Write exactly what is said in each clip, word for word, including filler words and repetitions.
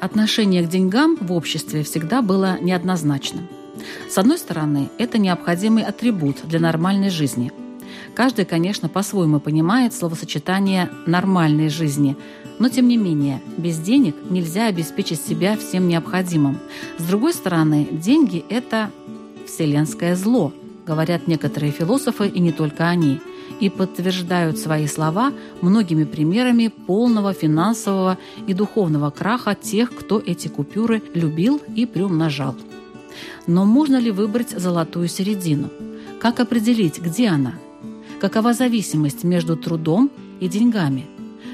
Отношение к деньгам в обществе всегда было неоднозначным. С одной стороны, это необходимый атрибут для нормальной жизни. Каждый, конечно, по-своему понимает словосочетание «нормальной жизни», но, тем не менее, без денег нельзя обеспечить себя всем необходимым. С другой стороны, деньги – это вселенское зло, говорят некоторые философы, и не только они, и подтверждают свои слова многими примерами полного финансового и духовного краха тех, кто эти купюры любил и приумножал. Но можно ли выбрать золотую середину? Как определить, где она? Какова зависимость между трудом и деньгами?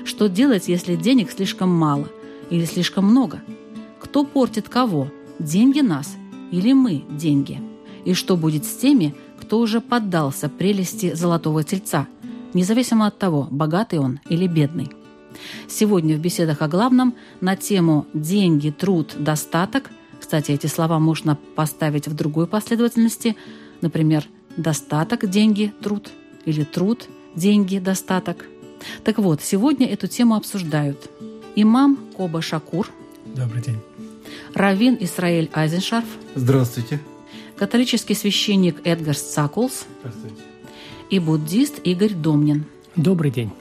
Что делать, если денег слишком мало или слишком много? Кто портит кого? Деньги нас или мы деньги? И что будет с теми, кто уже поддался прелести золотого тельца, независимо от того, богатый он или бедный. Сегодня в беседах о главном на тему «деньги, труд, достаток», кстати, эти слова можно поставить в другой последовательности, например, «достаток, деньги, труд» или «труд, деньги, достаток». Так вот, сегодня эту тему обсуждают имам Коба Шакур. Добрый день. Раввин Израиль Айзеншарф. Здравствуйте. Католический священник Эдгар Цакулс и буддист Игорь Домнин. Добрый день.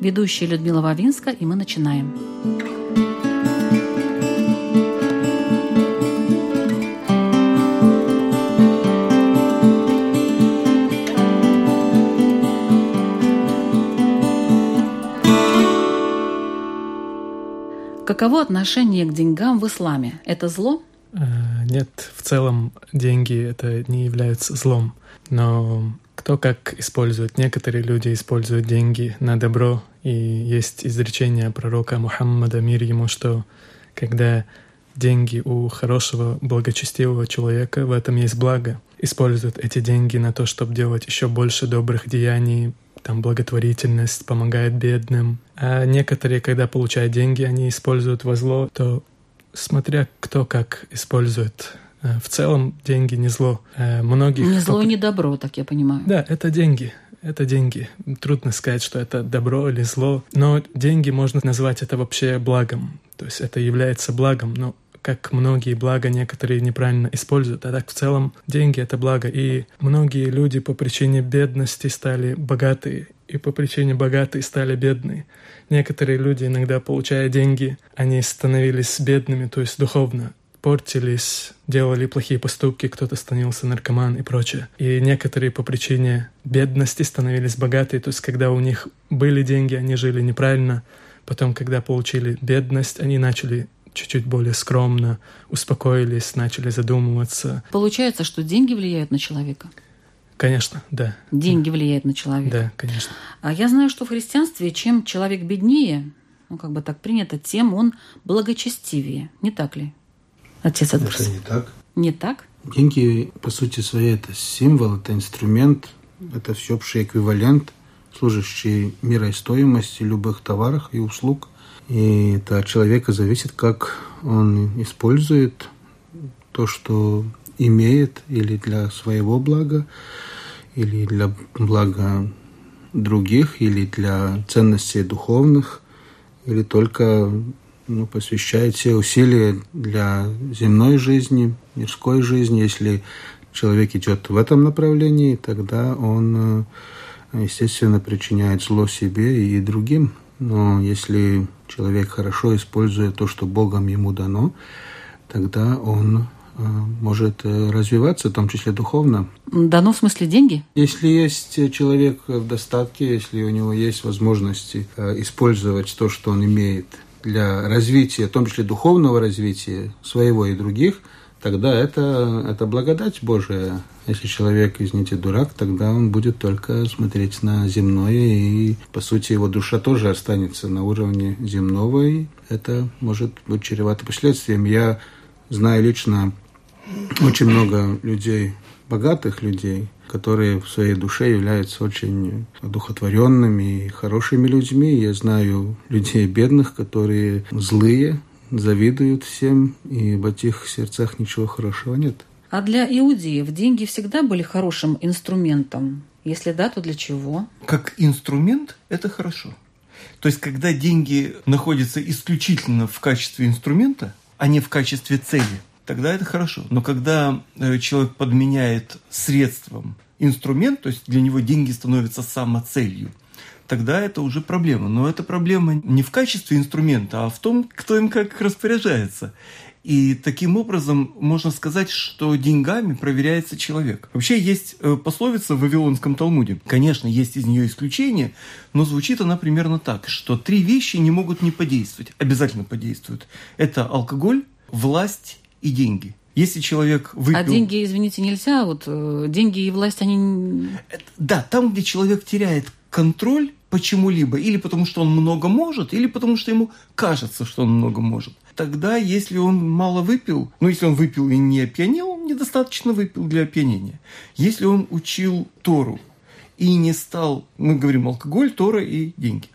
Ведущая Людмила Вавинская, и мы начинаем. Каково отношение к деньгам в исламе? Это зло? Нет, в целом деньги это не является злом, но кто как использует. Некоторые люди используют деньги на добро, и есть изречение пророка Мухаммада, мир ему, что когда деньги у хорошего, благочестивого человека, в этом есть благо. Используют эти деньги на то, чтобы делать еще больше добрых деяний, там благотворительность, помогает бедным. А некоторые, когда получают деньги, они используют во зло, то смотря кто как использует. В целом деньги не зло. Многих не зло, поп... не добро, так я понимаю. Да, это деньги. Это деньги. Трудно сказать, что это добро или зло. Но деньги можно назвать это вообще благом. То есть это является благом. Но как многие блага некоторые неправильно используют. А так в целом деньги — это благо. И многие люди по причине бедности стали богатые. И по причине богатые стали бедные. Некоторые люди, иногда получая деньги, они становились бедными, то есть духовно, портились, делали плохие поступки, кто-то становился наркоман и прочее. И некоторые по причине бедности становились богатые, то есть когда у них были деньги, они жили неправильно. Потом, когда получили бедность, они начали чуть-чуть более скромно, успокоились, начали задумываться. Получается, что деньги влияют на человека? Конечно, да. Деньги да. влияют на человека. Да, конечно. А я знаю, что в христианстве чем человек беднее, ну как бы так принято, тем он благочестивее. Не так ли, отец Эдгар? Это не так. Не так? Деньги, по сути своей, это символ, это инструмент, это всеобщий эквивалент, служащий мирой стоимости любых товаров и услуг. И это от человека зависит, как он использует то, что имеет, или для своего блага, или для блага других, или для ценностей духовных, или только ну, посвящает все усилия для земной жизни, мирской жизни. Если человек идет в этом направлении, тогда он, естественно, причиняет зло себе и другим. Но если человек хорошо использует то, что Богом ему дано, тогда он может развиваться, в том числе духовно. Дано в смысле деньги? Если есть человек в достатке, если у него есть возможности использовать то, что он имеет для развития, в том числе духовного развития своего и других, тогда это, это благодать Божия. Если человек, извините, дурак, тогда он будет только смотреть на земное, и, по сути, его душа тоже останется на уровне земного, и это может быть чревато последствиями. Я знаю лично очень много людей, богатых людей, которые в своей душе являются очень одухотворенными и хорошими людьми. Я знаю людей бедных, которые злые, завидуют всем, и в этих сердцах ничего хорошего нет. А для иудеев деньги всегда были хорошим инструментом? Если да, то для чего? Как инструмент – это хорошо. То есть, когда деньги находятся исключительно в качестве инструмента, а не в качестве цели, тогда это хорошо. Но когда человек подменяет средством инструмент, то есть для него деньги становятся самоцелью, тогда это уже проблема. Но эта проблема не в качестве инструмента, а в том, кто им как распоряжается. И таким образом можно сказать, что деньгами проверяется человек. Вообще есть пословица в Вавилонском Талмуде. Конечно, есть из нее исключения, но звучит она примерно так, что три вещи не могут не подействовать, обязательно подействуют. Это алкоголь, власть и деньги. Если человек выпил... А деньги, извините, нельзя? Вот деньги и власть, они... Да, там, где человек теряет контроль почему-либо, или потому что он много может, или потому что ему кажется, что он много может. Тогда, если он мало выпил, ну, если он выпил и не опьянел, он недостаточно выпил для опьянения. Если он учил Тору и не стал... Мы говорим алкоголь, Тора и деньги.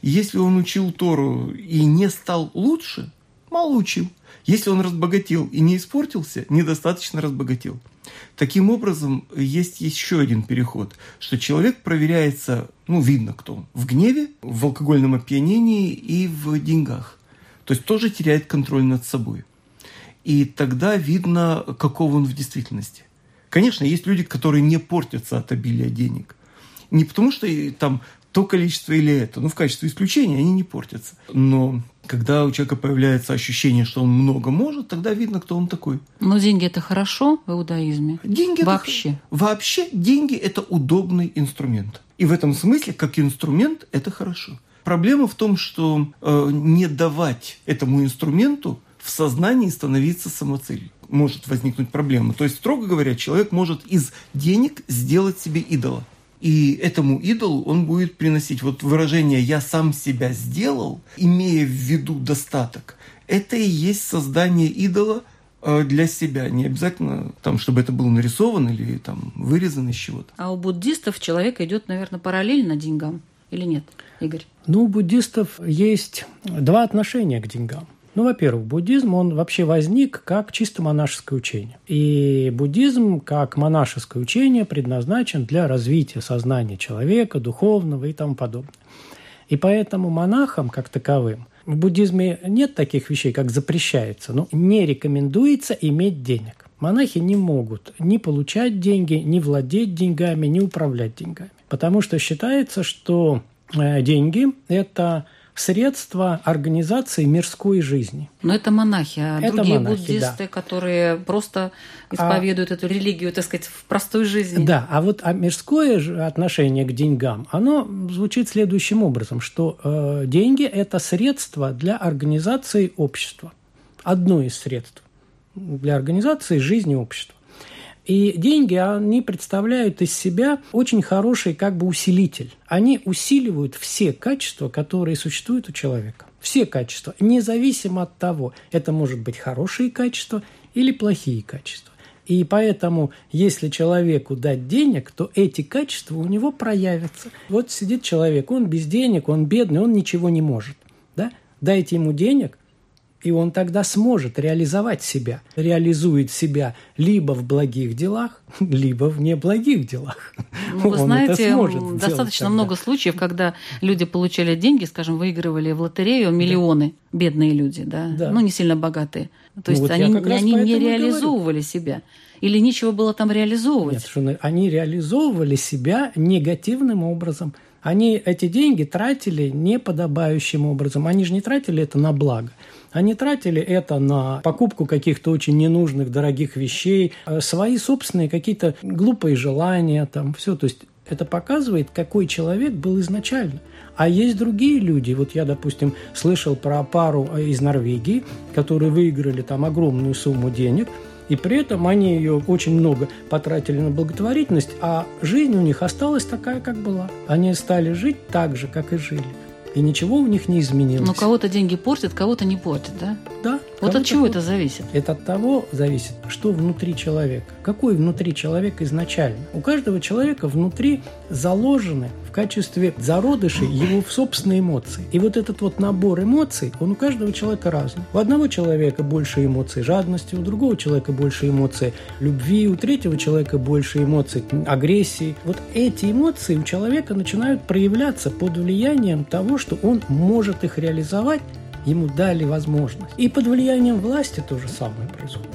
Если он учил Тору и не стал лучше, мало учил. Если он разбогател и не испортился, недостаточно разбогател. Таким образом, есть еще один переход, что человек проверяется, ну, видно, кто он, в гневе, в алкогольном опьянении и в деньгах. То есть тоже теряет контроль над собой. И тогда видно, каков он в действительности. Конечно, есть люди, которые не портятся от обилия денег. Не потому что там то количество или это, но в качестве исключения они не портятся. Но... Когда у человека появляется ощущение, что он много может, тогда видно, кто он такой. Но деньги – это хорошо в иудаизме? Деньги вообще? Это, вообще деньги – это удобный инструмент. И в этом смысле, как инструмент, это хорошо. Проблема в том, что э, не давать этому инструменту в сознании становиться самоцелью. Может возникнуть проблема. То есть, строго говоря, человек может из денег сделать себе идола. И этому идолу он будет приносить. Вот выражение «я сам себя сделал», имея в виду достаток, это и есть создание идола для себя. Не обязательно, там, чтобы это было нарисовано или там, вырезано из чего-то. А у буддистов человек идет, наверное, параллельно деньгам или нет, Игорь? Ну, у буддистов есть два отношения к деньгам. Ну, во-первых, буддизм, он вообще возник как чисто монашеское учение. И буддизм, как монашеское учение, предназначен для развития сознания человека, духовного и тому подобное. И поэтому монахам, как таковым, в буддизме нет таких вещей, как запрещается, но не рекомендуется иметь денег. Монахи не могут ни получать деньги, ни владеть деньгами, ни управлять деньгами. Потому что считается, что деньги – это... средства организации мирской жизни. Но это монахи, а это другие монахи, буддисты, да. которые просто исповедуют а, эту религию, так сказать, в простой жизни. Да, а вот а мирское отношение к деньгам, оно звучит следующим образом, что э, деньги – это средство для организации общества. Одно из средств для организации жизни общества. И деньги, они представляют из себя очень хороший как бы усилитель. Они усиливают все качества, которые существуют у человека. Все качества, независимо от того, это может быть хорошие качества или плохие качества. И поэтому, если человеку дать денег, то эти качества у него проявятся. Вот сидит человек, он без денег, он бедный, он ничего не может. Да? Дайте ему денег, и он тогда сможет реализовать себя. Реализует себя либо в благих делах, либо в неблагих делах. Ну, вы знаете, достаточно много случаев, когда люди получали деньги, скажем, выигрывали в лотерею миллионы, да. бедные люди, да? Да. ну не сильно богатые. То ну, есть вот они, они не реализовывали себя. Или нечего было там реализовывать? Нет, они реализовывали себя негативным образом. Они эти деньги тратили неподобающим образом. Они же не тратили это на благо. Они тратили это на покупку каких-то очень ненужных, дорогих вещей, свои собственные какие-то глупые желания, там, все. То есть это показывает, какой человек был изначально. А есть другие люди. Вот я, допустим, слышал про пару из Норвегии, которые выиграли там огромную сумму денег, и при этом они ее очень много потратили на благотворительность, а жизнь у них осталась такая, как была. Они стали жить так же, как и жили. И ничего у них не изменилось. Но кого-то деньги портят, кого-то не портят, да? Да. Вот от чего это зависит? Это от того зависит, что внутри человека. Какой внутри человек изначально? У каждого человека внутри заложены в качестве зародышей его собственные эмоции. И вот этот вот набор эмоций, он у каждого человека разный. У одного человека больше эмоций жадности, у другого человека больше эмоций любви, у третьего человека больше эмоций агрессии. Вот эти эмоции у человека начинают проявляться под влиянием того, что он может их реализовать, ему дали возможность. И под влиянием власти то же самое происходит.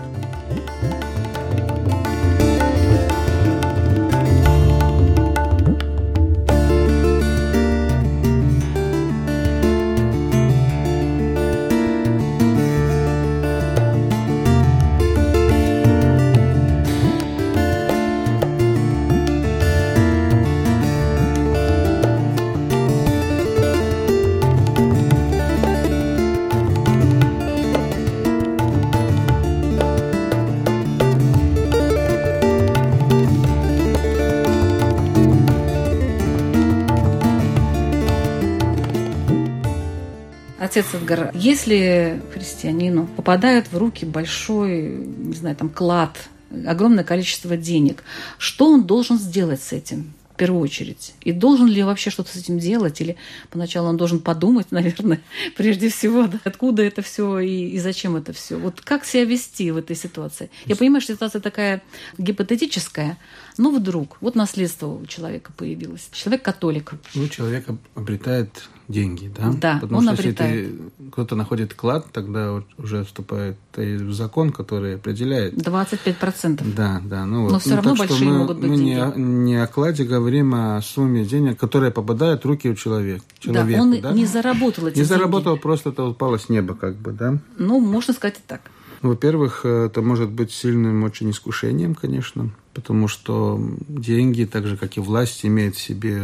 Отец Эдгар, если христианину попадает в руки большой, не знаю, там, клад, огромное количество денег, что он должен сделать с этим в первую очередь? И должен ли вообще что-то с этим делать? Или поначалу он должен подумать, наверное, прежде всего, да, откуда это все и, и зачем это все? Вот как себя вести в этой ситуации? Я понимаю, что ситуация такая гипотетическая, но вдруг вот наследство у человека появилось. Человек католик. Ну, человек обретает деньги, да? Да, потому он что обретает. Если ты, кто-то находит клад, тогда уже вступает в закон, который определяет... двадцать пять процентов. Да, да. Ну, вот. Но все ну, равно так, большие мы, могут быть мы деньги. Мы не о кладе говорим, а о сумме денег, которая попадает в руки у человека. Человеку, да, он да? не заработал эти не деньги. Не заработал, просто это упало с неба, как бы, да? Ну, можно сказать и так. Во-первых, это может быть сильным очень искушением, конечно, потому что деньги, так же, как и власть, имеют в себе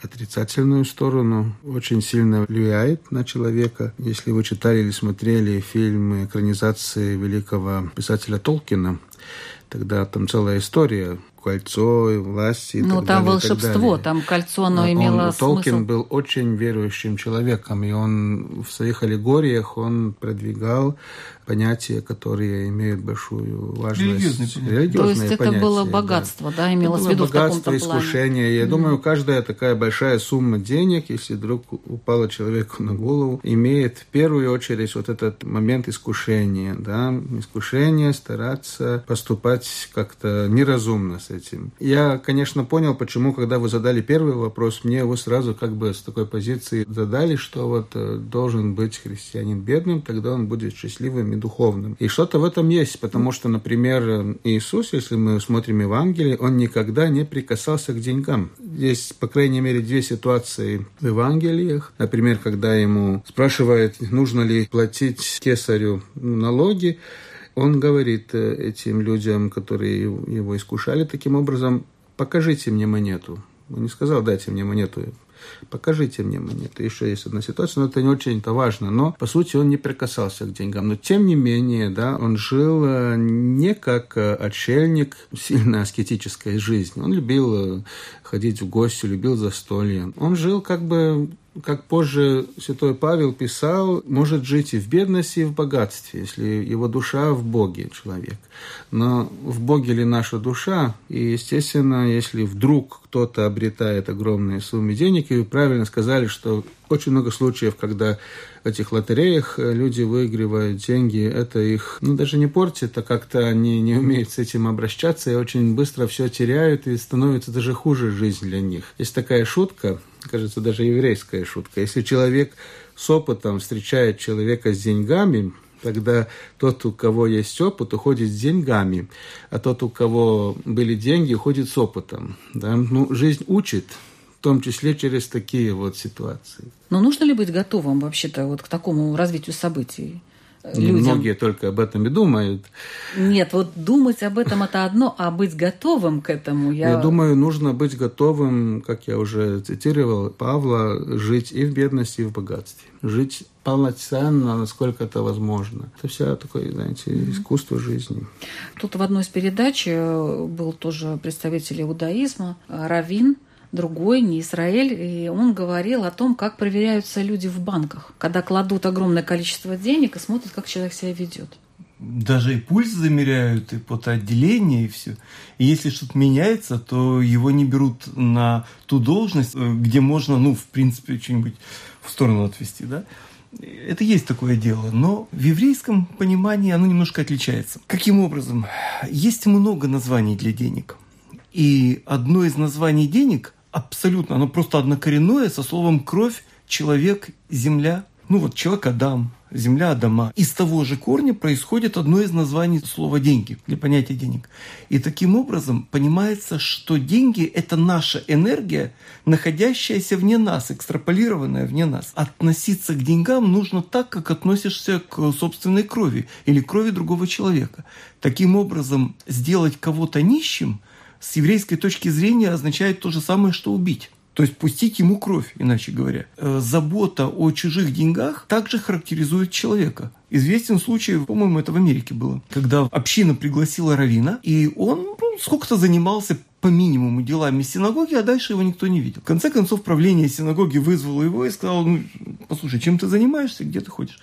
отрицательную сторону, очень сильно влияет на человека. Если вы читали или смотрели фильм экранизации великого писателя Толкина, тогда там целая история, кольцо, и власть и ну, так далее. Ну, там волшебство, там кольцо, оно он, имело Толкин смысл. Толкин был очень верующим человеком, и он в своих аллегориях он продвигал понятия, которые имеют большую важность. Религиозные То есть понятия, это было богатство, да, да имелось в виду в таком-то плане. Богатство, искушение. Я mm. думаю, каждая такая большая сумма денег, если вдруг упала человеку на голову, имеет в первую очередь вот этот момент искушения, да, искушение стараться поступать как-то неразумно с этим. Я, конечно, понял, почему, когда вы задали первый вопрос, мне его сразу как бы с такой позиции задали, что вот должен быть христианин бедным, тогда он будет счастливым и духовным. И что-то в этом есть, потому что, например, Иисус, если мы смотрим Евангелие, он никогда не прикасался к деньгам. Есть, по крайней мере, две ситуации в Евангелиях. Например, когда ему спрашивают, нужно ли платить кесарю налоги, он говорит этим людям, которые его искушали таким образом, покажите мне монету. Он не сказал, дайте мне монету. Покажите мне монету. Еще есть одна ситуация, но это не очень-то важно. Но, по сути, он не прикасался к деньгам. Но, тем не менее, да, он жил не как отшельник сильно аскетической жизни. Он любил ходить в гости, любил застолье. Он жил как бы... Как позже святой Павел писал, может жить и в бедности, и в богатстве, если его душа в Боге, человек. Но в Боге ли наша душа? И, естественно, если вдруг кто-то обретает огромные суммы денег, и вы правильно сказали, что очень много случаев, когда в этих лотереях люди выигрывают деньги, это их, ну, даже не портит, а как-то они не умеют с этим обращаться, и очень быстро все теряют, и становится даже хуже жизнь для них. Есть такая шутка, кажется, даже еврейская шутка. Если человек с опытом встречает человека с деньгами, тогда тот, у кого есть опыт, уходит с деньгами, а тот, у кого были деньги, уходит с опытом. Да? Ну, жизнь учит, в том числе через такие вот ситуации. Но нужно ли быть готовым вообще-то вот к такому развитию событий? людям. Многие только об этом и думают. Нет, вот думать об этом – это одно, а быть готовым к этому. Я... я думаю, нужно быть готовым, как я уже цитировал Павла, жить и в бедности, и в богатстве. Жить полноценно, насколько это возможно. Это вся такое, знаете, искусство жизни. Тут в одной из передач был тоже представитель иудаизма, раввин, другой, не Израиль, и он говорил о том, как проверяются люди в банках, когда кладут огромное количество денег и смотрят, как человек себя ведет. Даже и пульс замеряют, и потоотделение, и все. И если что-то меняется, то его не берут на ту должность, где можно, ну, в принципе, что-нибудь в сторону отвести, да? Это есть такое дело, но в еврейском понимании оно немножко отличается. Каким образом? Есть много названий для денег. И одно из названий денег абсолютно, оно просто однокоренное со словом «кровь», «человек», «земля». Ну вот человек Адам, земля Адама. Из того же корня происходит одно из названий слова «деньги», для понятия «денег». И таким образом понимается, что деньги – это наша энергия, находящаяся вне нас, экстраполированная вне нас. Относиться к деньгам нужно так, как относишься к собственной крови или крови другого человека. Таким образом, сделать кого-то нищим с еврейской точки зрения означает то же самое, что убить. То есть пустить ему кровь, иначе говоря. Забота о чужих деньгах также характеризует человека. Известен случай, по-моему, это в Америке было, когда община пригласила раввина, и он ну, сколько-то занимался по минимуму делами синагоги, а дальше его никто не видел. В конце концов, правление синагоги вызвало его и сказало: ну, послушай, чем ты занимаешься, где ты ходишь?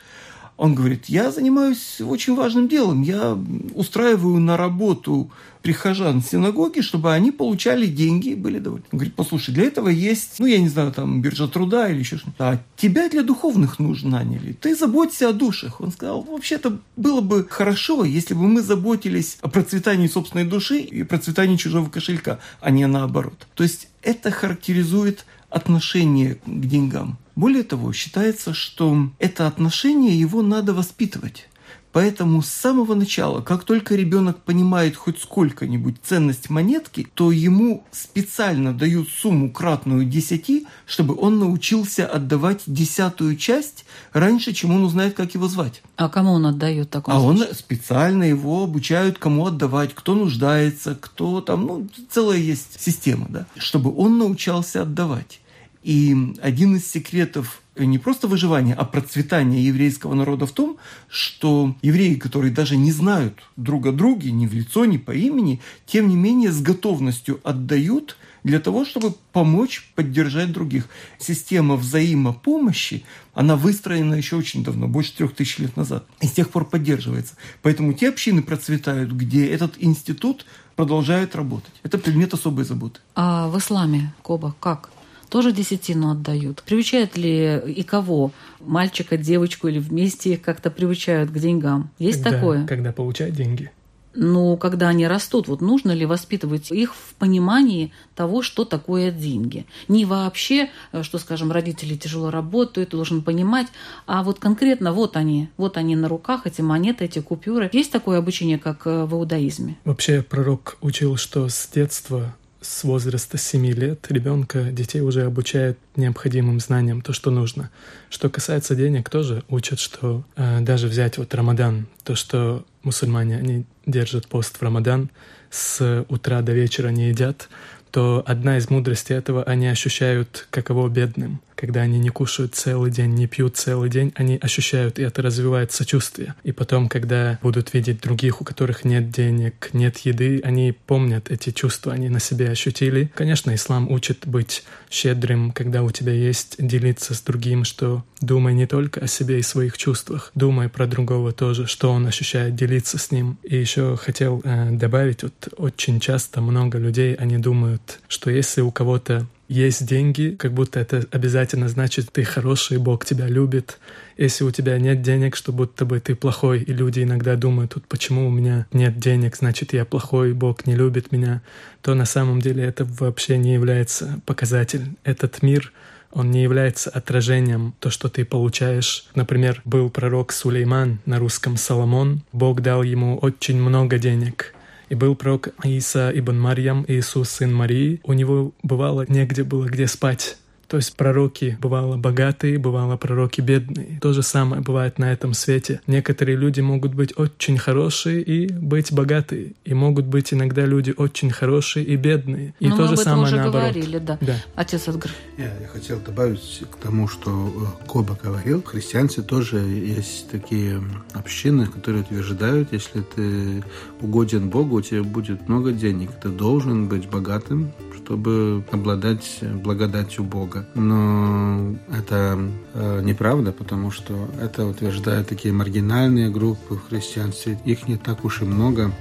Он говорит: я занимаюсь очень важным делом. Я устраиваю на работу прихожан синагоги, чтобы они получали деньги и были довольны. Он говорит: послушай, для этого есть, ну, я не знаю, там, биржа труда или еще что-то. А тебя для духовных нужд наняли. Ты заботься о душах. Он сказал: вообще-то было бы хорошо, если бы мы заботились о процветании собственной души и процветании чужого кошелька, а не наоборот. То есть это характеризует отношение к деньгам. Более того, считается, что это отношение его надо воспитывать. Поэтому с самого начала, как только ребенок понимает хоть сколько-нибудь ценность монетки, то ему специально дают сумму кратную десяти, чтобы он научился отдавать десятую часть раньше, чем он узнает, как его звать. А кому он отдает такой? А случае? Он специально его обучают, кому отдавать, кто нуждается, кто там, ну, целая есть система, да, чтобы он научался отдавать. И один из секретов не просто выживания, а процветания еврейского народа в том, что евреи, которые даже не знают друг о друге, ни в лицо, ни по имени, тем не менее с готовностью отдают для того, чтобы помочь, поддержать других. Система взаимопомощи, она выстроена еще очень давно, больше трех тысяч лет назад, и с тех пор поддерживается. Поэтому те общины процветают, где этот институт продолжает работать. Это предмет особой заботы. А в исламе, Коба, как? Тоже десятину отдают. Приучают ли и кого? Мальчика, девочку или вместе их как-то приучают к деньгам? Есть когда, такое? Когда получают деньги? Ну, когда они растут. Вот нужно ли воспитывать их в понимании того, что такое деньги? Не вообще, что, скажем, родители тяжело работают, должен понимать, а вот конкретно вот они. Вот они на руках, эти монеты, эти купюры. Есть такое обучение, как в иудаизме? Вообще пророк учил, что с детства... С возраста семи лет ребенка, детей уже обучают необходимым знаниям, то, что нужно. Что касается денег, тоже учат, что э, даже взять вот Рамадан, то, что мусульмане, они держат пост в Рамадан, с утра до вечера не едят, то одна из мудростей этого, они ощущают, каково бедным. Когда они не кушают целый день, не пьют целый день, они ощущают, и это развивает сочувствие. И потом, когда будут видеть других, у которых нет денег, нет еды, они помнят эти чувства, они на себе ощутили. Конечно, ислам учит быть щедрым, когда у тебя есть, делиться с другим, что думай не только о себе и своих чувствах, думай про другого тоже, что он ощущает, делиться с ним. И еще хотел э, добавить, вот очень часто много людей, они думают, что если у кого-то есть деньги, как будто это обязательно значит, ты хороший, Бог тебя любит. Если у тебя нет денег, что будто бы ты плохой. И люди иногда думают, вот почему у меня нет денег, значит, я плохой, Бог не любит меня. То на самом деле это вообще не является показателем. Этот мир, он не является отражением то, что ты получаешь. Например, был пророк Сулейман, на русском Соломон. Бог дал ему очень много денег. И был пророк Иса ибн Марьям, Иисус, сын Марии. У него бывало негде было где спать. То есть пророки бывало богатые, бывало пророки бедные. То же самое бывает на этом свете. Некоторые люди могут быть очень хорошие и быть богатые. И могут быть иногда люди очень хорошие и бедные. И то же самое наоборот. Мы об этом уже говорили, да. Отец Эдгар. Я, я хотел добавить к тому, что Коба говорил. Христианцы тоже есть такие общины, которые утверждают, если ты угоден Богу, у тебя будет много денег. Ты должен быть богатым, чтобы обладать благодатью Бога. Но это э, неправда, потому что это утверждают такие маргинальные группы в христианстве. Их не так уж и много.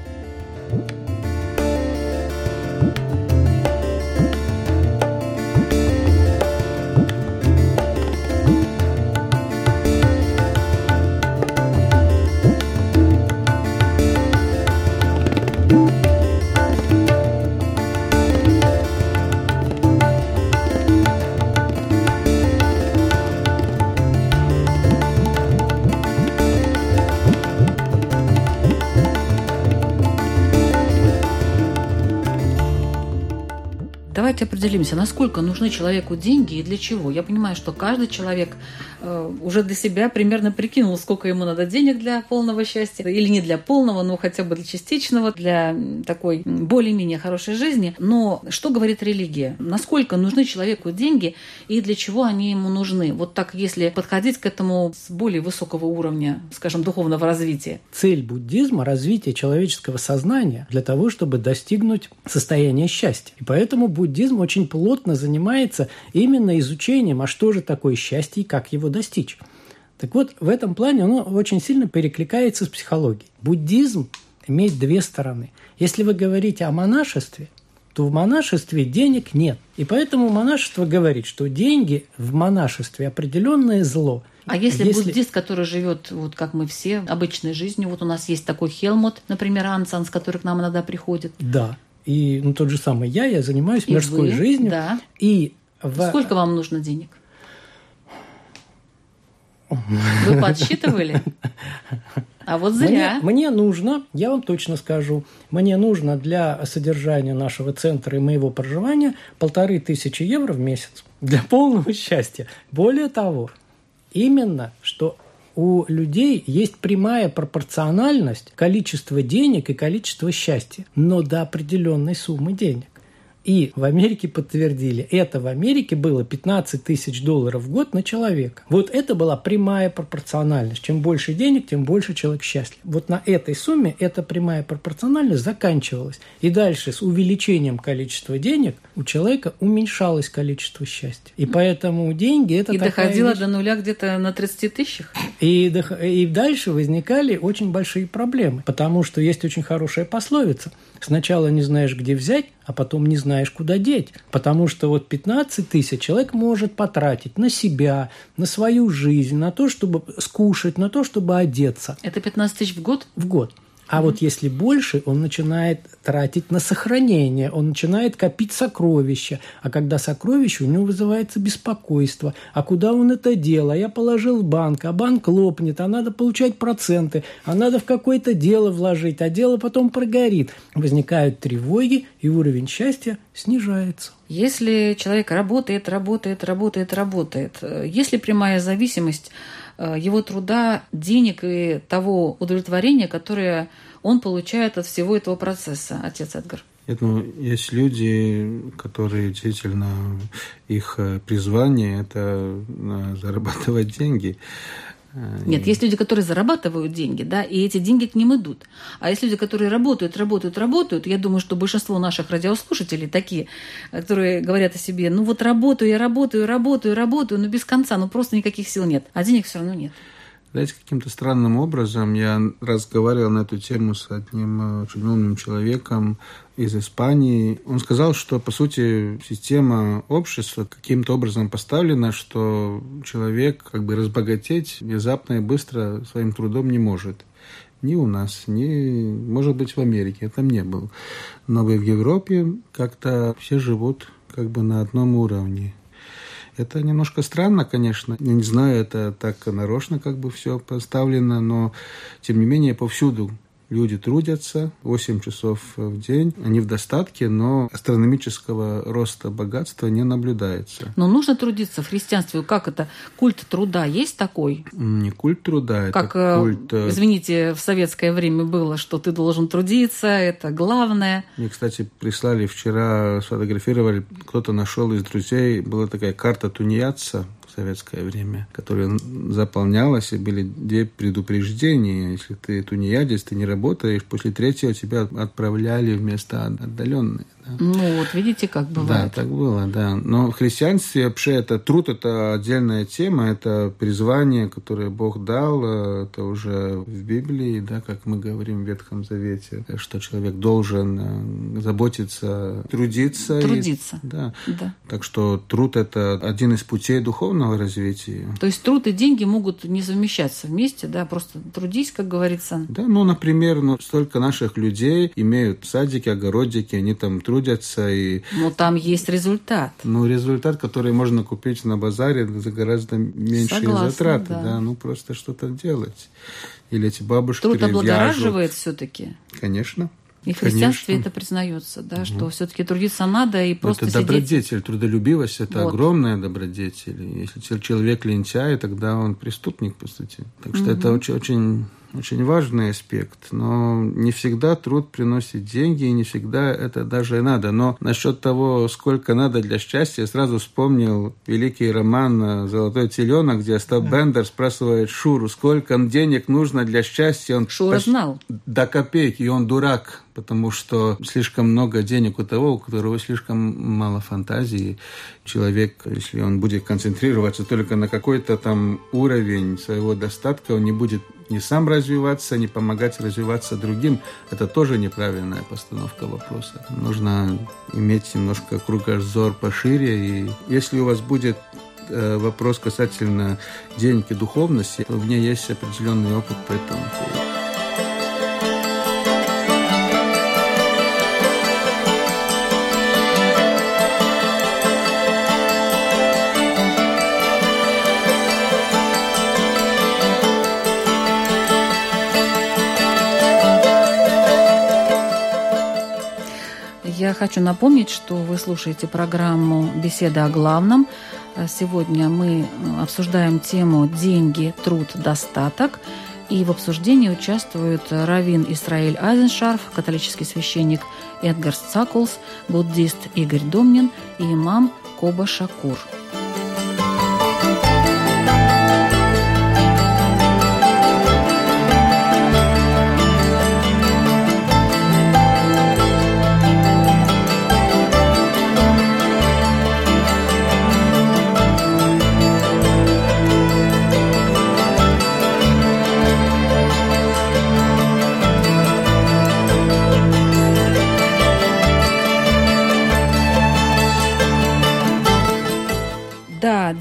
Давайте определимся, насколько нужны человеку деньги и для чего. Я понимаю, что каждый человек уже для себя примерно прикинул, сколько ему надо денег для полного счастья. Или не для полного, но хотя бы для частичного, для такой более-менее хорошей жизни. Но что говорит религия? Насколько нужны человеку деньги и для чего они ему нужны? Вот так, если подходить к этому с более высокого уровня, скажем, духовного развития. Цель буддизма – развитие человеческого сознания для того, чтобы достигнуть состояния счастья. И поэтому буддизм Буддизм очень плотно занимается именно изучением, а что же такое счастье и как его достичь. Так вот, в этом плане оно очень сильно перекликается с психологией. Буддизм имеет две стороны. Если вы говорите о монашестве, то в монашестве денег нет. И поэтому монашество говорит, что деньги в монашестве – определенное зло. А если, если буддист, который живет, вот как мы все, обычной жизнью, вот у нас есть такой Хелмут, например, Ансан, с которым к нам иногда приходит. Да. И ну, тот же самый я, я занимаюсь и мирской вы, жизнью. Да. И в... Сколько вам нужно денег? Вы подсчитывали? А вот зря. Мне, мне нужно, я вам точно скажу, мне нужно для содержания нашего центра и моего проживания полторы тысячи евро в месяц для полного счастья. Более того, именно что... У людей есть прямая пропорциональность количества денег и количества счастья, но до определенной суммы денег. И в Америке подтвердили, это в Америке было пятнадцать тысяч долларов в год на человека. Вот это была прямая пропорциональность. Чем больше денег, тем больше человек счастлив. Вот на этой сумме эта прямая пропорциональность заканчивалась. И дальше с увеличением количества денег у человека уменьшалось количество счастья. И поэтому деньги – это и такая вещь. И доходило до нуля где-то на тридцати тысячах. И, и дальше возникали очень большие проблемы, потому что есть очень хорошая пословица. Сначала не знаешь, где взять, а потом не знаешь, куда деть. Потому что вот пятнадцать тысяч человек может потратить на себя, на свою жизнь, на то, чтобы скушать, на то, чтобы одеться. Это пятнадцать тысяч в год? В год. А mm-hmm. вот если больше, он начинает тратить на сохранение, он начинает копить сокровища. А когда сокровища, у него вызывается беспокойство. А куда он это дело? Я положил в банк, а банк лопнет, а надо получать проценты, а надо в какое-то дело вложить, а дело потом прогорит. Возникают тревоги, и уровень счастья снижается. Если человек работает, работает, работает, работает, есть ли прямая зависимость его труда, денег и того удовлетворения, которое он получает от всего этого процесса, отец Эдгар? Я думаю, есть люди, которые действительно, их призвание – это зарабатывать деньги. Нет, есть люди, которые зарабатывают деньги, да, и эти деньги к ним идут. А есть люди, которые работают, работают, работают. Я думаю, что большинство наших радиослушателей такие, которые говорят о себе, ну вот работаю, я работаю, работаю, работаю, но без конца, ну просто никаких сил нет, а денег все равно нет. Знаете, каким-то странным образом я разговаривал на эту тему с одним очень умным человеком из Испании. Он сказал, что, по сути, система общества каким-то образом поставлена, что человек как бы разбогатеть внезапно и быстро своим трудом не может. Ни у нас, ни, может быть, в Америке. Я там не был. Но в Европе как-то все живут как бы на одном уровне. Это немножко странно, конечно. Я не знаю, это так нарочно как бы все поставлено, но, тем не менее, повсюду Люди трудятся восемь часов в день, они в достатке, но астрономического роста богатства не наблюдается. Но нужно трудиться в христианстве. Как это? Культ труда есть такой? Не культ труда, как, это культ... Извините, в советское время было, что ты должен трудиться, это главное. Мне, кстати, прислали вчера, сфотографировали, кто-то нашел из друзей, была такая карта тунеядца, советское время, которое заполнялось, и были две предупреждения. Если ты тунеядец, ты не работаешь, после третьего тебя отправляли в места отдаленные. Да? Ну вот, видите, как бывает. Да, так было, да. Но в христианстве вообще это труд, это отдельная тема, это призвание, которое Бог дал, это уже в Библии, да, как мы говорим в Ветхом Завете, что человек должен заботиться, трудиться. Трудиться. И, да. Да. Так что труд – это один из путей духовного развития. То есть труд и деньги могут не совмещаться вместе, да, просто трудись, как говорится. Да, ну, например, ну, столько наших людей имеют садики, огородики, они там трудятся и... Ну, там есть результат. Ну, результат, который можно купить на базаре за гораздо меньшие Согласна, затраты, да. да, ну, просто что-то делать. Или эти бабушки Труд вяжут. Облагораживает все-таки. Конечно. И в христианстве Конечно. Это признается, да, что угу. все-таки трудиться надо и просто это сидеть. Добродетель, трудолюбивость – это вот. Огромная добродетель. Если человек лентяй, тогда он преступник, по сути. Так что угу. это очень, очень, очень важный аспект. Но не всегда труд приносит деньги, и не всегда это даже надо. Но насчет того, сколько надо для счастья, я сразу вспомнил великий роман «Золотой теленок», где Остап да. Бендер спрашивает Шуру, сколько денег нужно для счастья. Он Шура почти... знал. До копейки, и он дурак. Потому что слишком много денег у того, у которого слишком мало фантазии. Человек, если он будет концентрироваться только на какой-то там уровень своего достатка, он не будет ни сам развиваться, ни помогать развиваться другим. Это тоже неправильная постановка вопроса. Нужно иметь немножко кругозор пошире. И если у вас будет вопрос касательно денег и духовности, то в ней есть определенный опыт по этому поводу. Я хочу напомнить, что вы слушаете программу «Беседы о главном». Сегодня мы обсуждаем тему «Деньги, труд, достаток». И в обсуждении участвуют раввин Израиль Айзеншарф, католический священник Эдгард Цакулс, буддист Игорь Домнин и имам Коба Шакур.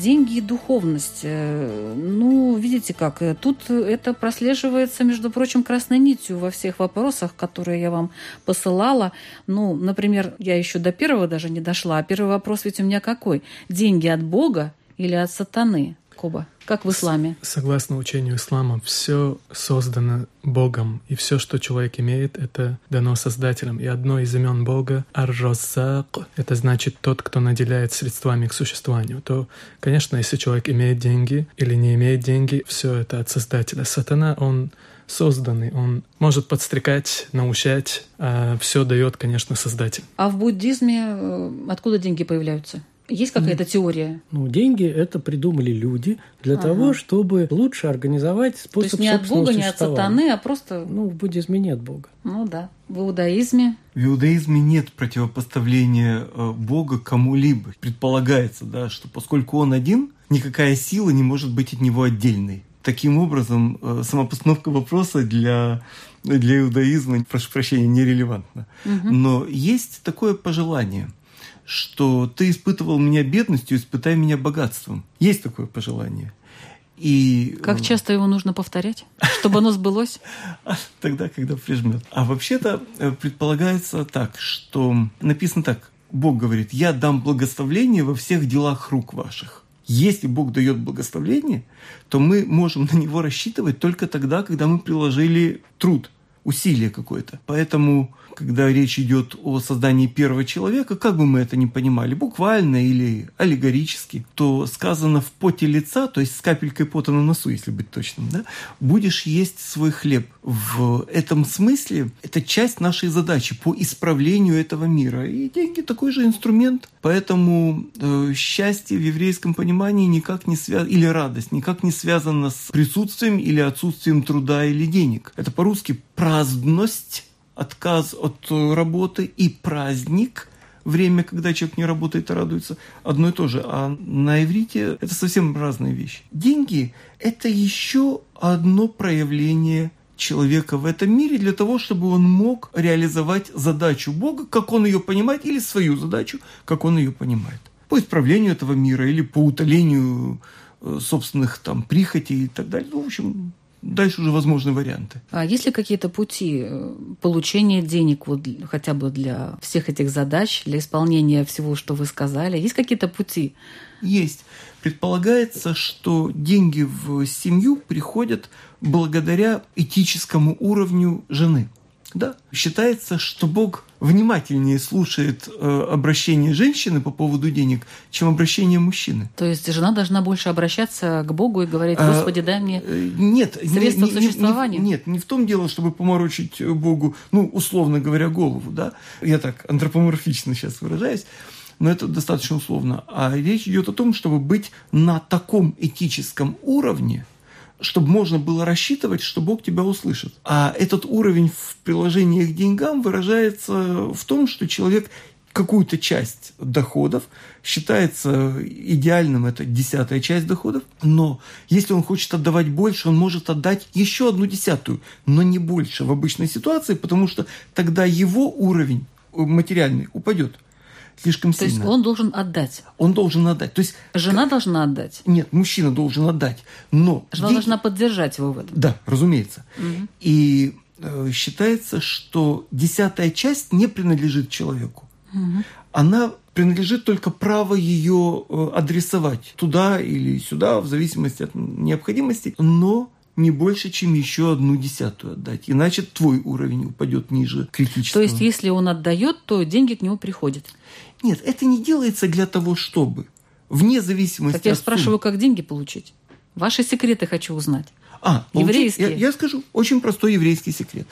Деньги и духовность. Ну, видите как, тут это прослеживается, между прочим, красной нитью во всех вопросах, которые я вам посылала. Ну, например, я еще до первого даже не дошла, а первый вопрос ведь у меня какой? Деньги от Бога или от сатаны? Коба, как в исламе? Согласно учению ислама, все создано Богом, и все, что человек имеет, это дано Создателем. И одно из имен Бога — ар-Раззак, это значит тот, кто наделяет средствами к существованию. То, конечно, если человек имеет деньги или не имеет деньги, все это от Создателя. Сатана, он созданный, он может подстрекать, научать, а все дает, конечно, Создатель. А в буддизме откуда деньги появляются? Есть какая-то теория? Ну, деньги это придумали люди для ага. того, чтобы лучше организовать способ собственного существования. То есть не от Бога, не от сатаны, а просто... Ну, в буддизме нет Бога. Ну да. В иудаизме? В иудаизме нет противопоставления Бога кому-либо. Предполагается, да, что поскольку он один, никакая сила не может быть от него отдельной. Таким образом, сама постановка вопроса для, для иудаизма, прошу прощения, нерелевантна. Угу. Но есть такое пожелание, что ты испытывал меня бедностью, испытай меня богатством. Есть такое пожелание. И... Как часто его нужно повторять, чтобы оно сбылось? Тогда, когда прижмет. А вообще-то предполагается так, что написано так. Бог говорит, я дам благословение во всех делах рук ваших. Если Бог дает благословение, то мы можем на него рассчитывать только тогда, когда мы приложили труд. усилие какое-то. Поэтому, когда речь идет о создании первого человека, как бы мы это ни понимали, буквально или аллегорически, то сказано в поте лица, то есть с капелькой пота на носу, если быть точным, да, будешь есть свой хлеб. В этом смысле это часть нашей задачи по исправлению этого мира. И деньги такой же инструмент. Поэтому э, счастье в еврейском понимании никак не связано, или радость никак не связана с присутствием или отсутствием труда или денег. Это по-русски праздность, отказ от работы, и праздник, время, когда человек не работает и радуется, одно и то же. А на иврите это совсем разные вещи. Деньги – это еще одно проявление человека в этом мире для того, чтобы он мог реализовать задачу Бога, как он ее понимает, или свою задачу, как он ее понимает. По исправлению этого мира или по утолению собственных там прихотей и так далее. Ну, в общем, дальше уже возможны варианты. А есть ли какие-то пути получения денег вот, хотя бы для всех этих задач, для исполнения всего, что вы сказали? Есть какие-то пути? Есть. Предполагается, что деньги в семью приходят благодаря этическому уровню жены. Да. Считается, что Бог внимательнее слушает э, обращение женщины по поводу денег, чем обращение мужчины. То есть жена должна больше обращаться к Богу и говорить: «Господи, дай мне а, нет, средства не, не, существования». Не, нет, не в том дело, чтобы поморочить Богу, ну, условно говоря, голову. Да? Я так антропоморфично сейчас выражаюсь, но это достаточно условно. А речь идет о том, чтобы быть на таком этическом уровне, чтобы можно было рассчитывать, что Бог тебя услышит. А этот уровень в приложении к деньгам выражается в том, что человек какую-то часть доходов считается идеальным, это десятая часть доходов, но если он хочет отдавать больше, он может отдать еще одну десятую, но не больше в обычной ситуации, потому что тогда его уровень материальный упадет слишком сильно. То есть он должен отдать. Он должен отдать. То есть жена как... должна отдать. Нет, мужчина должен отдать, но жена деньги... должна поддержать его в этом. Да, разумеется. Угу. И э, считается, что десятая часть не принадлежит человеку. Угу. Она принадлежит только право ее э, адресовать туда или сюда в зависимости от необходимости, но не больше, чем еще одну десятую отдать. Иначе твой уровень упадет ниже критического. То есть, если он отдает, то деньги к нему приходят. Нет, это не делается для того, чтобы. Вне зависимости от... Так я спрашиваю, как деньги получить? Ваши секреты хочу узнать. А, еврейские. Я, я скажу, очень простой еврейский секрет.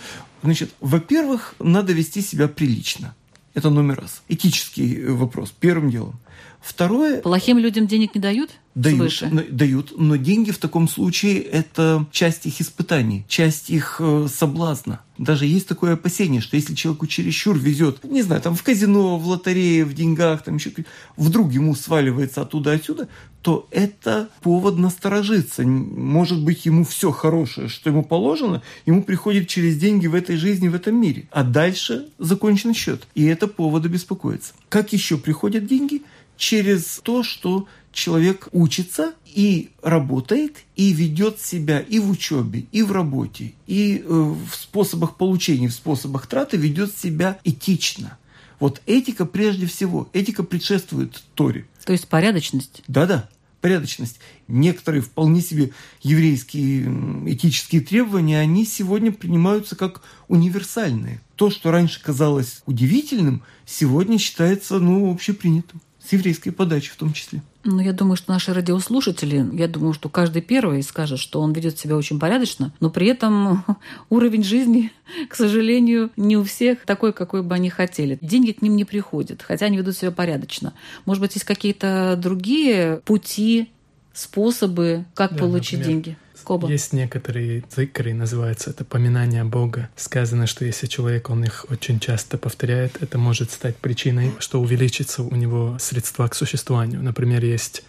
Значит, во-первых, надо вести себя прилично. Это номер раз. Этический вопрос, первым делом. Второе... Плохим людям денег не дают? Дают, но, дают, но деньги в таком случае – это часть их испытаний, часть их э, соблазна. Даже есть такое опасение, что если человеку чересчур везет, не знаю, там в казино, в лотерее, в деньгах, там еще вдруг ему сваливается оттуда-отсюда, то это повод насторожиться. Может быть, ему все хорошее, что ему положено, ему приходит через деньги в этой жизни, в этом мире. А дальше закончен счет. И это повод беспокоиться. Как еще приходят деньги? Через то, что человек учится и работает, и ведет себя и в учебе, и в работе, и в способах получения, в способах траты ведет себя этично. Вот этика прежде всего. Этика предшествует Торе. То есть порядочность? Да-да, порядочность. Некоторые вполне себе еврейские этические требования, они сегодня принимаются как универсальные. То, что раньше казалось удивительным, сегодня считается, ну, общепринятым. С еврейской подачи в том числе. Ну, я думаю, что наши радиослушатели, я думаю, что каждый первый скажет, что он ведет себя очень порядочно, но при этом уровень жизни, к сожалению, не у всех такой, какой бы они хотели. Деньги к ним не приходят, хотя они ведут себя порядочно. Может быть, есть какие-то другие пути, способы, как да, получить например, деньги? Коба. Есть некоторые зикры, называется это поминание Бога. Сказано, что если человек, он их очень часто повторяет, это может стать причиной, что увеличится у него средства к существованию. Например, есть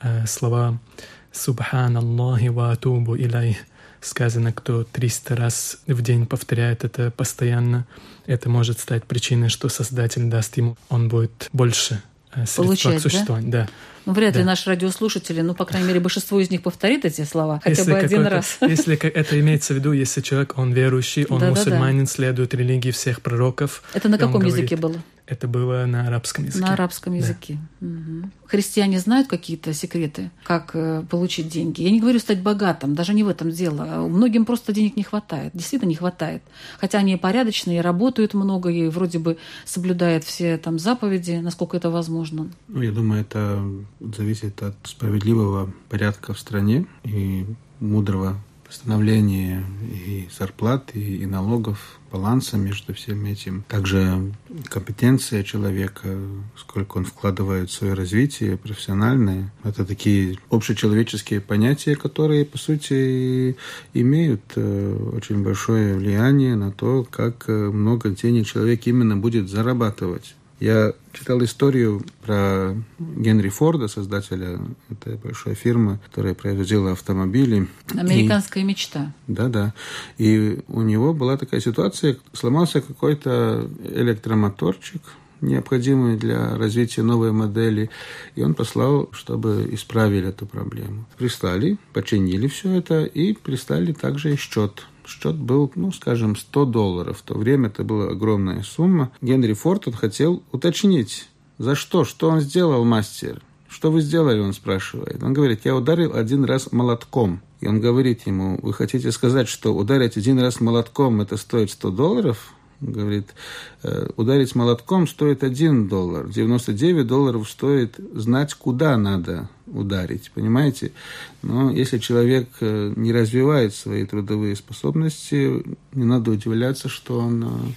э, слова «Субханаллахи ва атубу илай». Сказано, кто триста раз в день повторяет это постоянно, это может стать причиной, что Создатель даст ему, он будет больше средства получать, к существованию. Да? Да. Вряд да. ли наши радиослушатели, ну, по крайней мере, большинство из них повторит эти слова хотя если бы один раз. Если это имеется в виду, если человек, он верующий, он да, мусульманин, да, да. следует религии всех пророков. Это на каком языке говорит, было? Это было на арабском языке. На арабском языке. Да. Угу. Христиане знают какие-то секреты, как э, получить деньги? Я не говорю стать богатым, даже не в этом дело. Многим просто денег не хватает, действительно не хватает. Хотя они порядочные, работают много, и вроде бы соблюдают все там заповеди, насколько это возможно. Ну, я думаю, это зависит от справедливого порядка в стране и мудрого постановления и зарплат, и, и налогов, баланса между всем этим. Также компетенция человека, сколько он вкладывает в свое развитие профессиональное. Это такие общечеловеческие понятия, которые, по сути, имеют очень большое влияние на то, как много денег человек именно будет зарабатывать. Я читал историю про Генри Форда, создателя этой большой фирмы, которая производила автомобили. Американская и... мечта. Да-да. И у него была такая ситуация, сломался какой-то электромоторчик, необходимый для развития новой модели, и он послал, чтобы исправили эту проблему. Пристали, починили все это, и пристали также и счет. Счет был, ну, скажем, сто долларов. В то время это была огромная сумма. Генри Форд, он хотел уточнить, за что, что он сделал, мастер. Что вы сделали, он спрашивает. Он говорит, я ударил один раз молотком. И он говорит ему, вы хотите сказать, что ударить один раз молотком, это стоит сто долларов? Он говорит, ударить молотком стоит один доллар. девяносто девять долларов стоит знать, куда надо ударить, понимаете? Но если человек не развивает свои трудовые способности, не надо удивляться, что он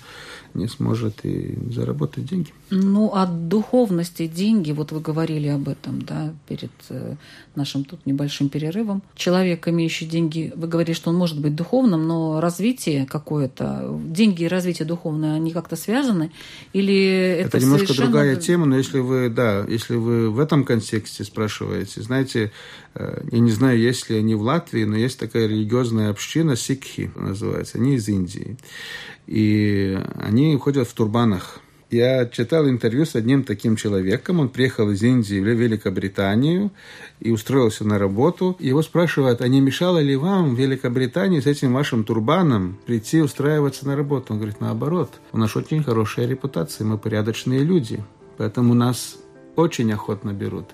не сможет и заработать деньги. Ну, от духовности деньги, вот вы говорили об этом, да, перед нашим тут небольшим перерывом. Человек, имеющий деньги, вы говорите, что он может быть духовным, но развитие какое-то, деньги и развитие духовное, они как-то связаны? Или это, это немножко совершенно... другая тема, но если вы, да, если вы в этом контексте спрашиваете, знаете, я не знаю, есть ли они в Латвии, но есть такая религиозная община, сикхи называется, они из Индии. И они ходят в турбанах. Я читал интервью с одним таким человеком, он приехал из Индии в Великобританию и устроился на работу. Его спрашивают, а не мешало ли вам в Великобритании с этим вашим турбаном прийти устраиваться на работу? Он говорит, наоборот, у нас очень хорошая репутация, мы порядочные люди, поэтому нас очень охотно берут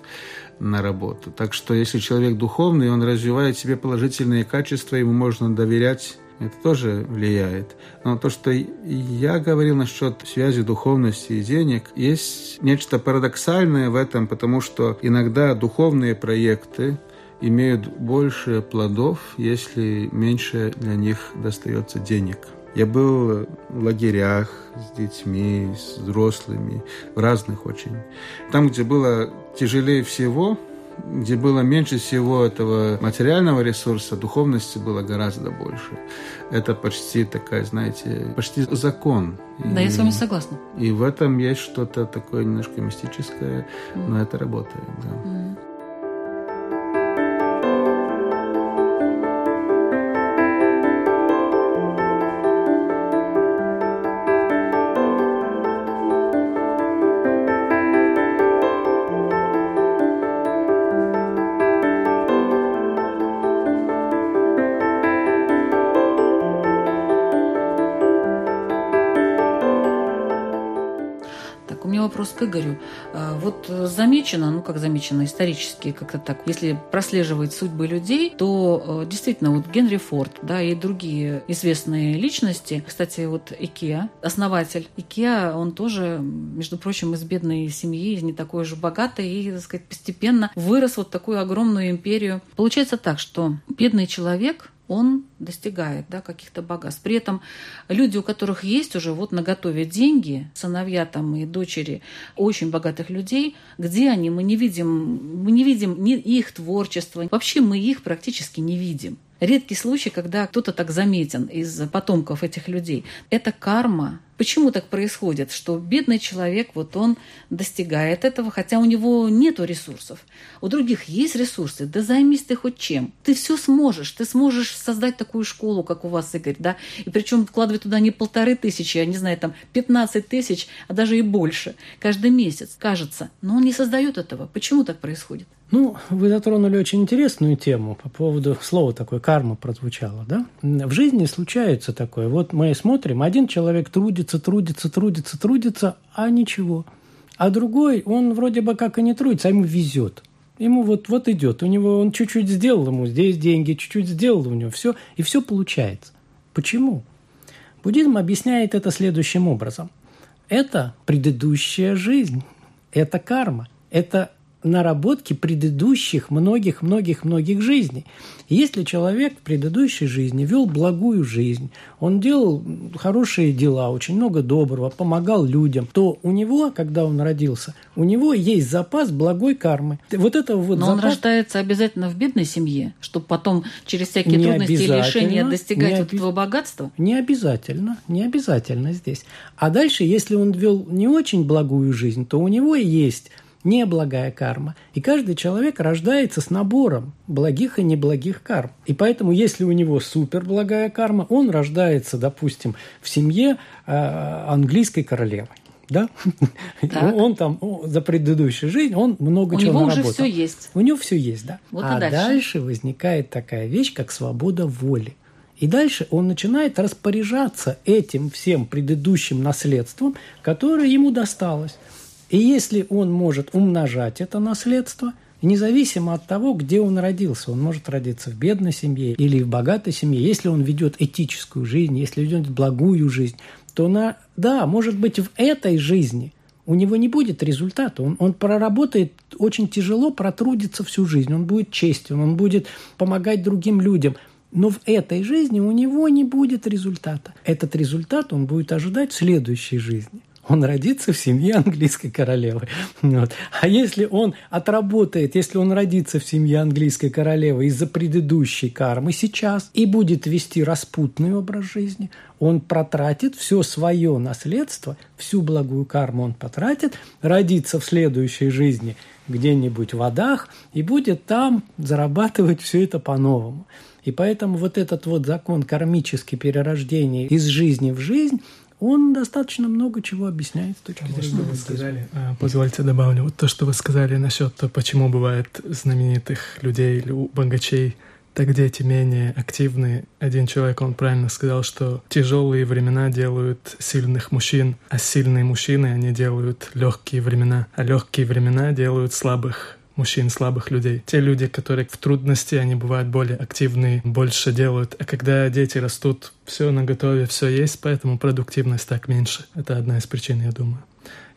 на работу. Так что, если человек духовный, он развивает в себе положительные качества, ему можно доверять, это тоже влияет. Но то, что я говорил насчет связи духовности и денег, есть нечто парадоксальное в этом, потому что иногда духовные проекты имеют больше плодов, если меньше для них достается денег. Я был в лагерях с детьми, с взрослыми, в разных очень. Там, где было тяжелее всего, где было меньше всего этого материального ресурса, духовности было гораздо больше. Это почти такая, знаете, почти закон. Да, и, я с вами согласна. И в этом есть что-то такое немножко мистическое, mm. но это работает, да. Mm. Вопрос к Игорю. Вот замечено, ну как замечено исторически, как-то так, если прослеживать судьбы людей, то действительно вот Генри Форд, да, и другие известные личности, кстати, вот Икеа, основатель Икеа, он тоже, между прочим, из бедной семьи, из не такой же богатой, и, так сказать, постепенно вырос вот такую огромную империю. Получается так, что бедный человек, он достигает, да, каких-то богатств. При этом люди, у которых есть уже вот наготове деньги, сыновья там и дочери очень богатых людей, где они? Мы не видим, мы не видим ни их творчества. Вообще мы их практически не видим. Редкий случай, когда кто-то так заметен из потомков этих людей. Это карма Почему так происходит, что бедный человек, вот он достигает этого, хотя у него нету ресурсов. У других есть ресурсы, да займись ты хоть чем. Ты все сможешь, ты сможешь создать такую школу, как у вас, Игорь, да, и причем вкладывать туда не полторы тысячи, я не знаю, там пятнадцать тысяч, а даже и больше каждый месяц, кажется. Но он не создает этого. Почему так происходит? Ну, вы затронули очень интересную тему по поводу слова такое «карма» прозвучало, да? В жизни случается такое. Вот мы смотрим, один человек трудится, трудится, трудится, трудится, а ничего. А другой, он вроде бы как и не трудится, а ему везет. Ему вот, вот идет, у него он чуть-чуть сделал ему здесь деньги, чуть-чуть сделал у него все, и все получается. Почему? Буддизм объясняет это следующим образом. Это предыдущая жизнь, это карма, это наработки предыдущих многих-многих-многих жизней. Если человек в предыдущей жизни вел благую жизнь, он делал хорошие дела, очень много доброго, помогал людям, то у него, когда он родился, у него есть запас благой кармы. Вот этого вот Но запас... он рождается обязательно в бедной семье, чтобы потом через всякие не трудности и лишения достигать не оби... вот этого богатства? Не обязательно. Не обязательно здесь. А дальше, если он вел не очень благую жизнь, то у него есть... неблагая карма. И каждый человек рождается с набором благих и неблагих карм. И поэтому, если у него суперблагая карма, он рождается, допустим, в семье э, английской королевы. Да? Он там за предыдущую жизнь он много чего наработал. У него уже все есть. У него все есть, да. Вот а дальше. дальше возникает такая вещь, как свобода воли. И дальше он начинает распоряжаться этим всем предыдущим наследством, которое ему досталось. И если он может умножать это наследство, независимо от того, где он родился, он может родиться в бедной семье или в богатой семье, если он ведет этическую жизнь, если ведет благую жизнь, то, на, да, может быть, в этой жизни у него не будет результата. Он, он проработает очень тяжело, протрудится всю жизнь, он будет честен, он будет помогать другим людям. Но в этой жизни у него не будет результата. Этот результат он будет ожидать в следующей жизни. Он родится в семье английской королевы. Вот. А если он отработает, если он родится в семье английской королевы из-за предыдущей кармы сейчас и будет вести распутный образ жизни, он потратит все свое наследство, всю благую карму он потратит, родится в следующей жизни где-нибудь в адах и будет там зарабатывать все это по-новому. И поэтому вот этот вот закон кармических перерождений из жизни в жизнь – он достаточно много чего объясняет с точки зрения. Что вы сказали, позвольте добавлю. Вот то, что вы сказали насчет того, почему бывает знаменитых людей или богачей, так дети менее активны. Один человек, он правильно сказал, что тяжелые времена делают сильных мужчин, а сильные мужчины, они делают легкие времена, а легкие времена делают слабых мужчин, слабых людей. Те люди, которые в трудности, они бывают более активные, больше делают. А когда дети растут, все наготове, все есть, поэтому продуктивность так меньше. Это одна из причин, я думаю.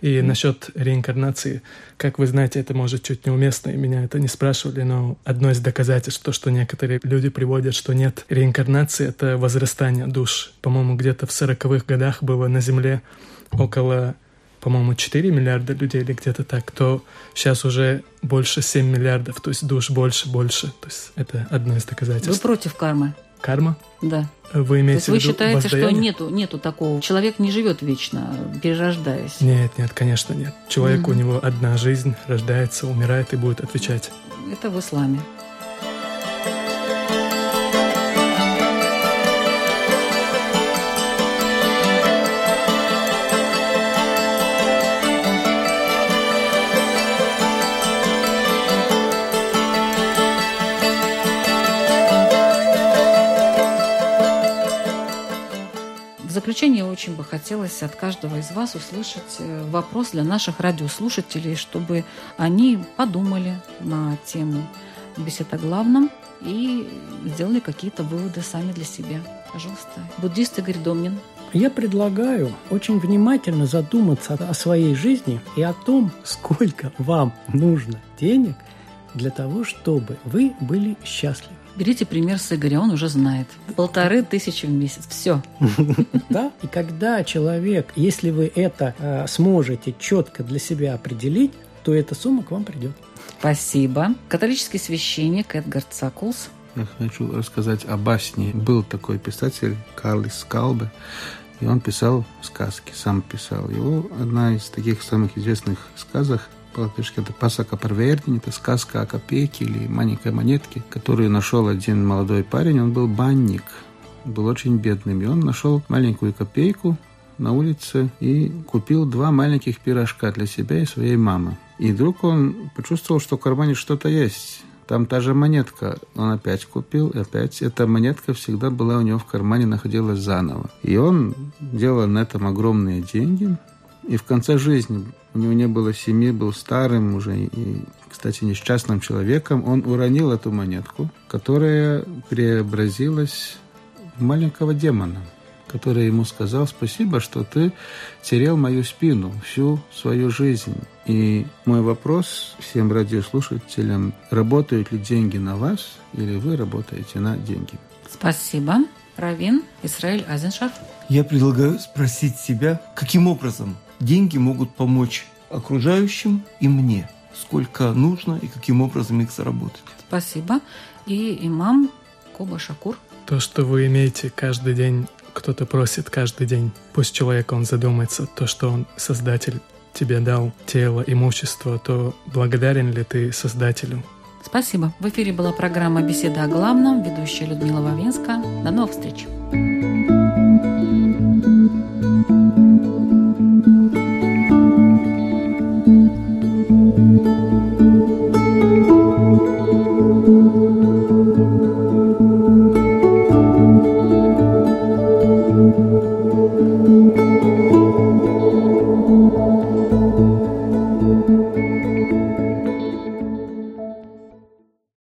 И mm. насчет реинкарнации, как вы знаете, это может чуть неуместно, и меня это не спрашивали, но одно из доказательств, то, что некоторые люди приводят, что нет реинкарнации, это возрастание душ. По-моему, где-то в сороковых годах было на Земле около... по-моему, четыре миллиарда людей или где-то так, то сейчас уже больше семь миллиардов, то есть душ больше-больше. То есть это одно из доказательств. Вы против кармы? Карма? Да. Вы имеете то есть в виду вы считаете, воздаяние? Что нету, нету такого? Человек не живет вечно, перерождаясь? Нет, нет, конечно нет. Человек, mm-hmm. у него одна жизнь, рождается, умирает и будет отвечать. Это в исламе. В заключение очень бы хотелось от каждого из вас услышать вопрос для наших радиослушателей, чтобы они подумали на тему бесед о главном и сделали какие-то выводы сами для себя. Пожалуйста. Буддист Игорь Домнин. Я предлагаю очень внимательно задуматься о своей жизни и о том, сколько вам нужно денег для того, чтобы вы были счастливы. Берите пример с Игоря, он уже знает. Полторы тысячи в месяц. Все. Да. И когда человек, если вы это э, сможете четко для себя определить, то эта сумма к вам придет. Спасибо. Католический священник Эдгард Цакулс. Я хочу рассказать о басне. Был такой писатель Карлис Скалбе. И он писал сказки, сам писал. Его одна из таких самых известных сказок по-латышски это «Пасака парвердень», это сказка о копейке или маленькой монетке, которую нашел один молодой парень. Он был банник, был очень бедным, и он нашел маленькую копейку на улице и купил два маленьких пирожка для себя и своей мамы. И вдруг он почувствовал, что в кармане что-то есть. Там та же монетка. Он опять купил, и опять эта монетка всегда была у него в кармане, находилась заново. И он делал на этом огромные деньги. И в конце жизни у него не было семьи, был старым уже и, кстати, несчастным человеком. Он уронил эту монетку, которая преобразилась в маленького демона, который ему сказал: «Спасибо, что ты терял мою спину всю свою жизнь». И мой вопрос всем радиослушателям: работают ли деньги на вас, или вы работаете на деньги? Спасибо. Равин Израиль Айзеншарф. Я предлагаю спросить себя, каким образом деньги могут помочь окружающим и мне, сколько нужно и каким образом их заработать. Спасибо. И имам Коба Шакур. То, что вы имеете каждый день, кто-то просит каждый день. Пусть человек, он задумается, то, что он, Создатель, тебе дал тело, имущество, то благодарен ли ты Создателю? Спасибо. В эфире была программа «Беседа о главном», ведущая Людмила Вавинская. До новых встреч.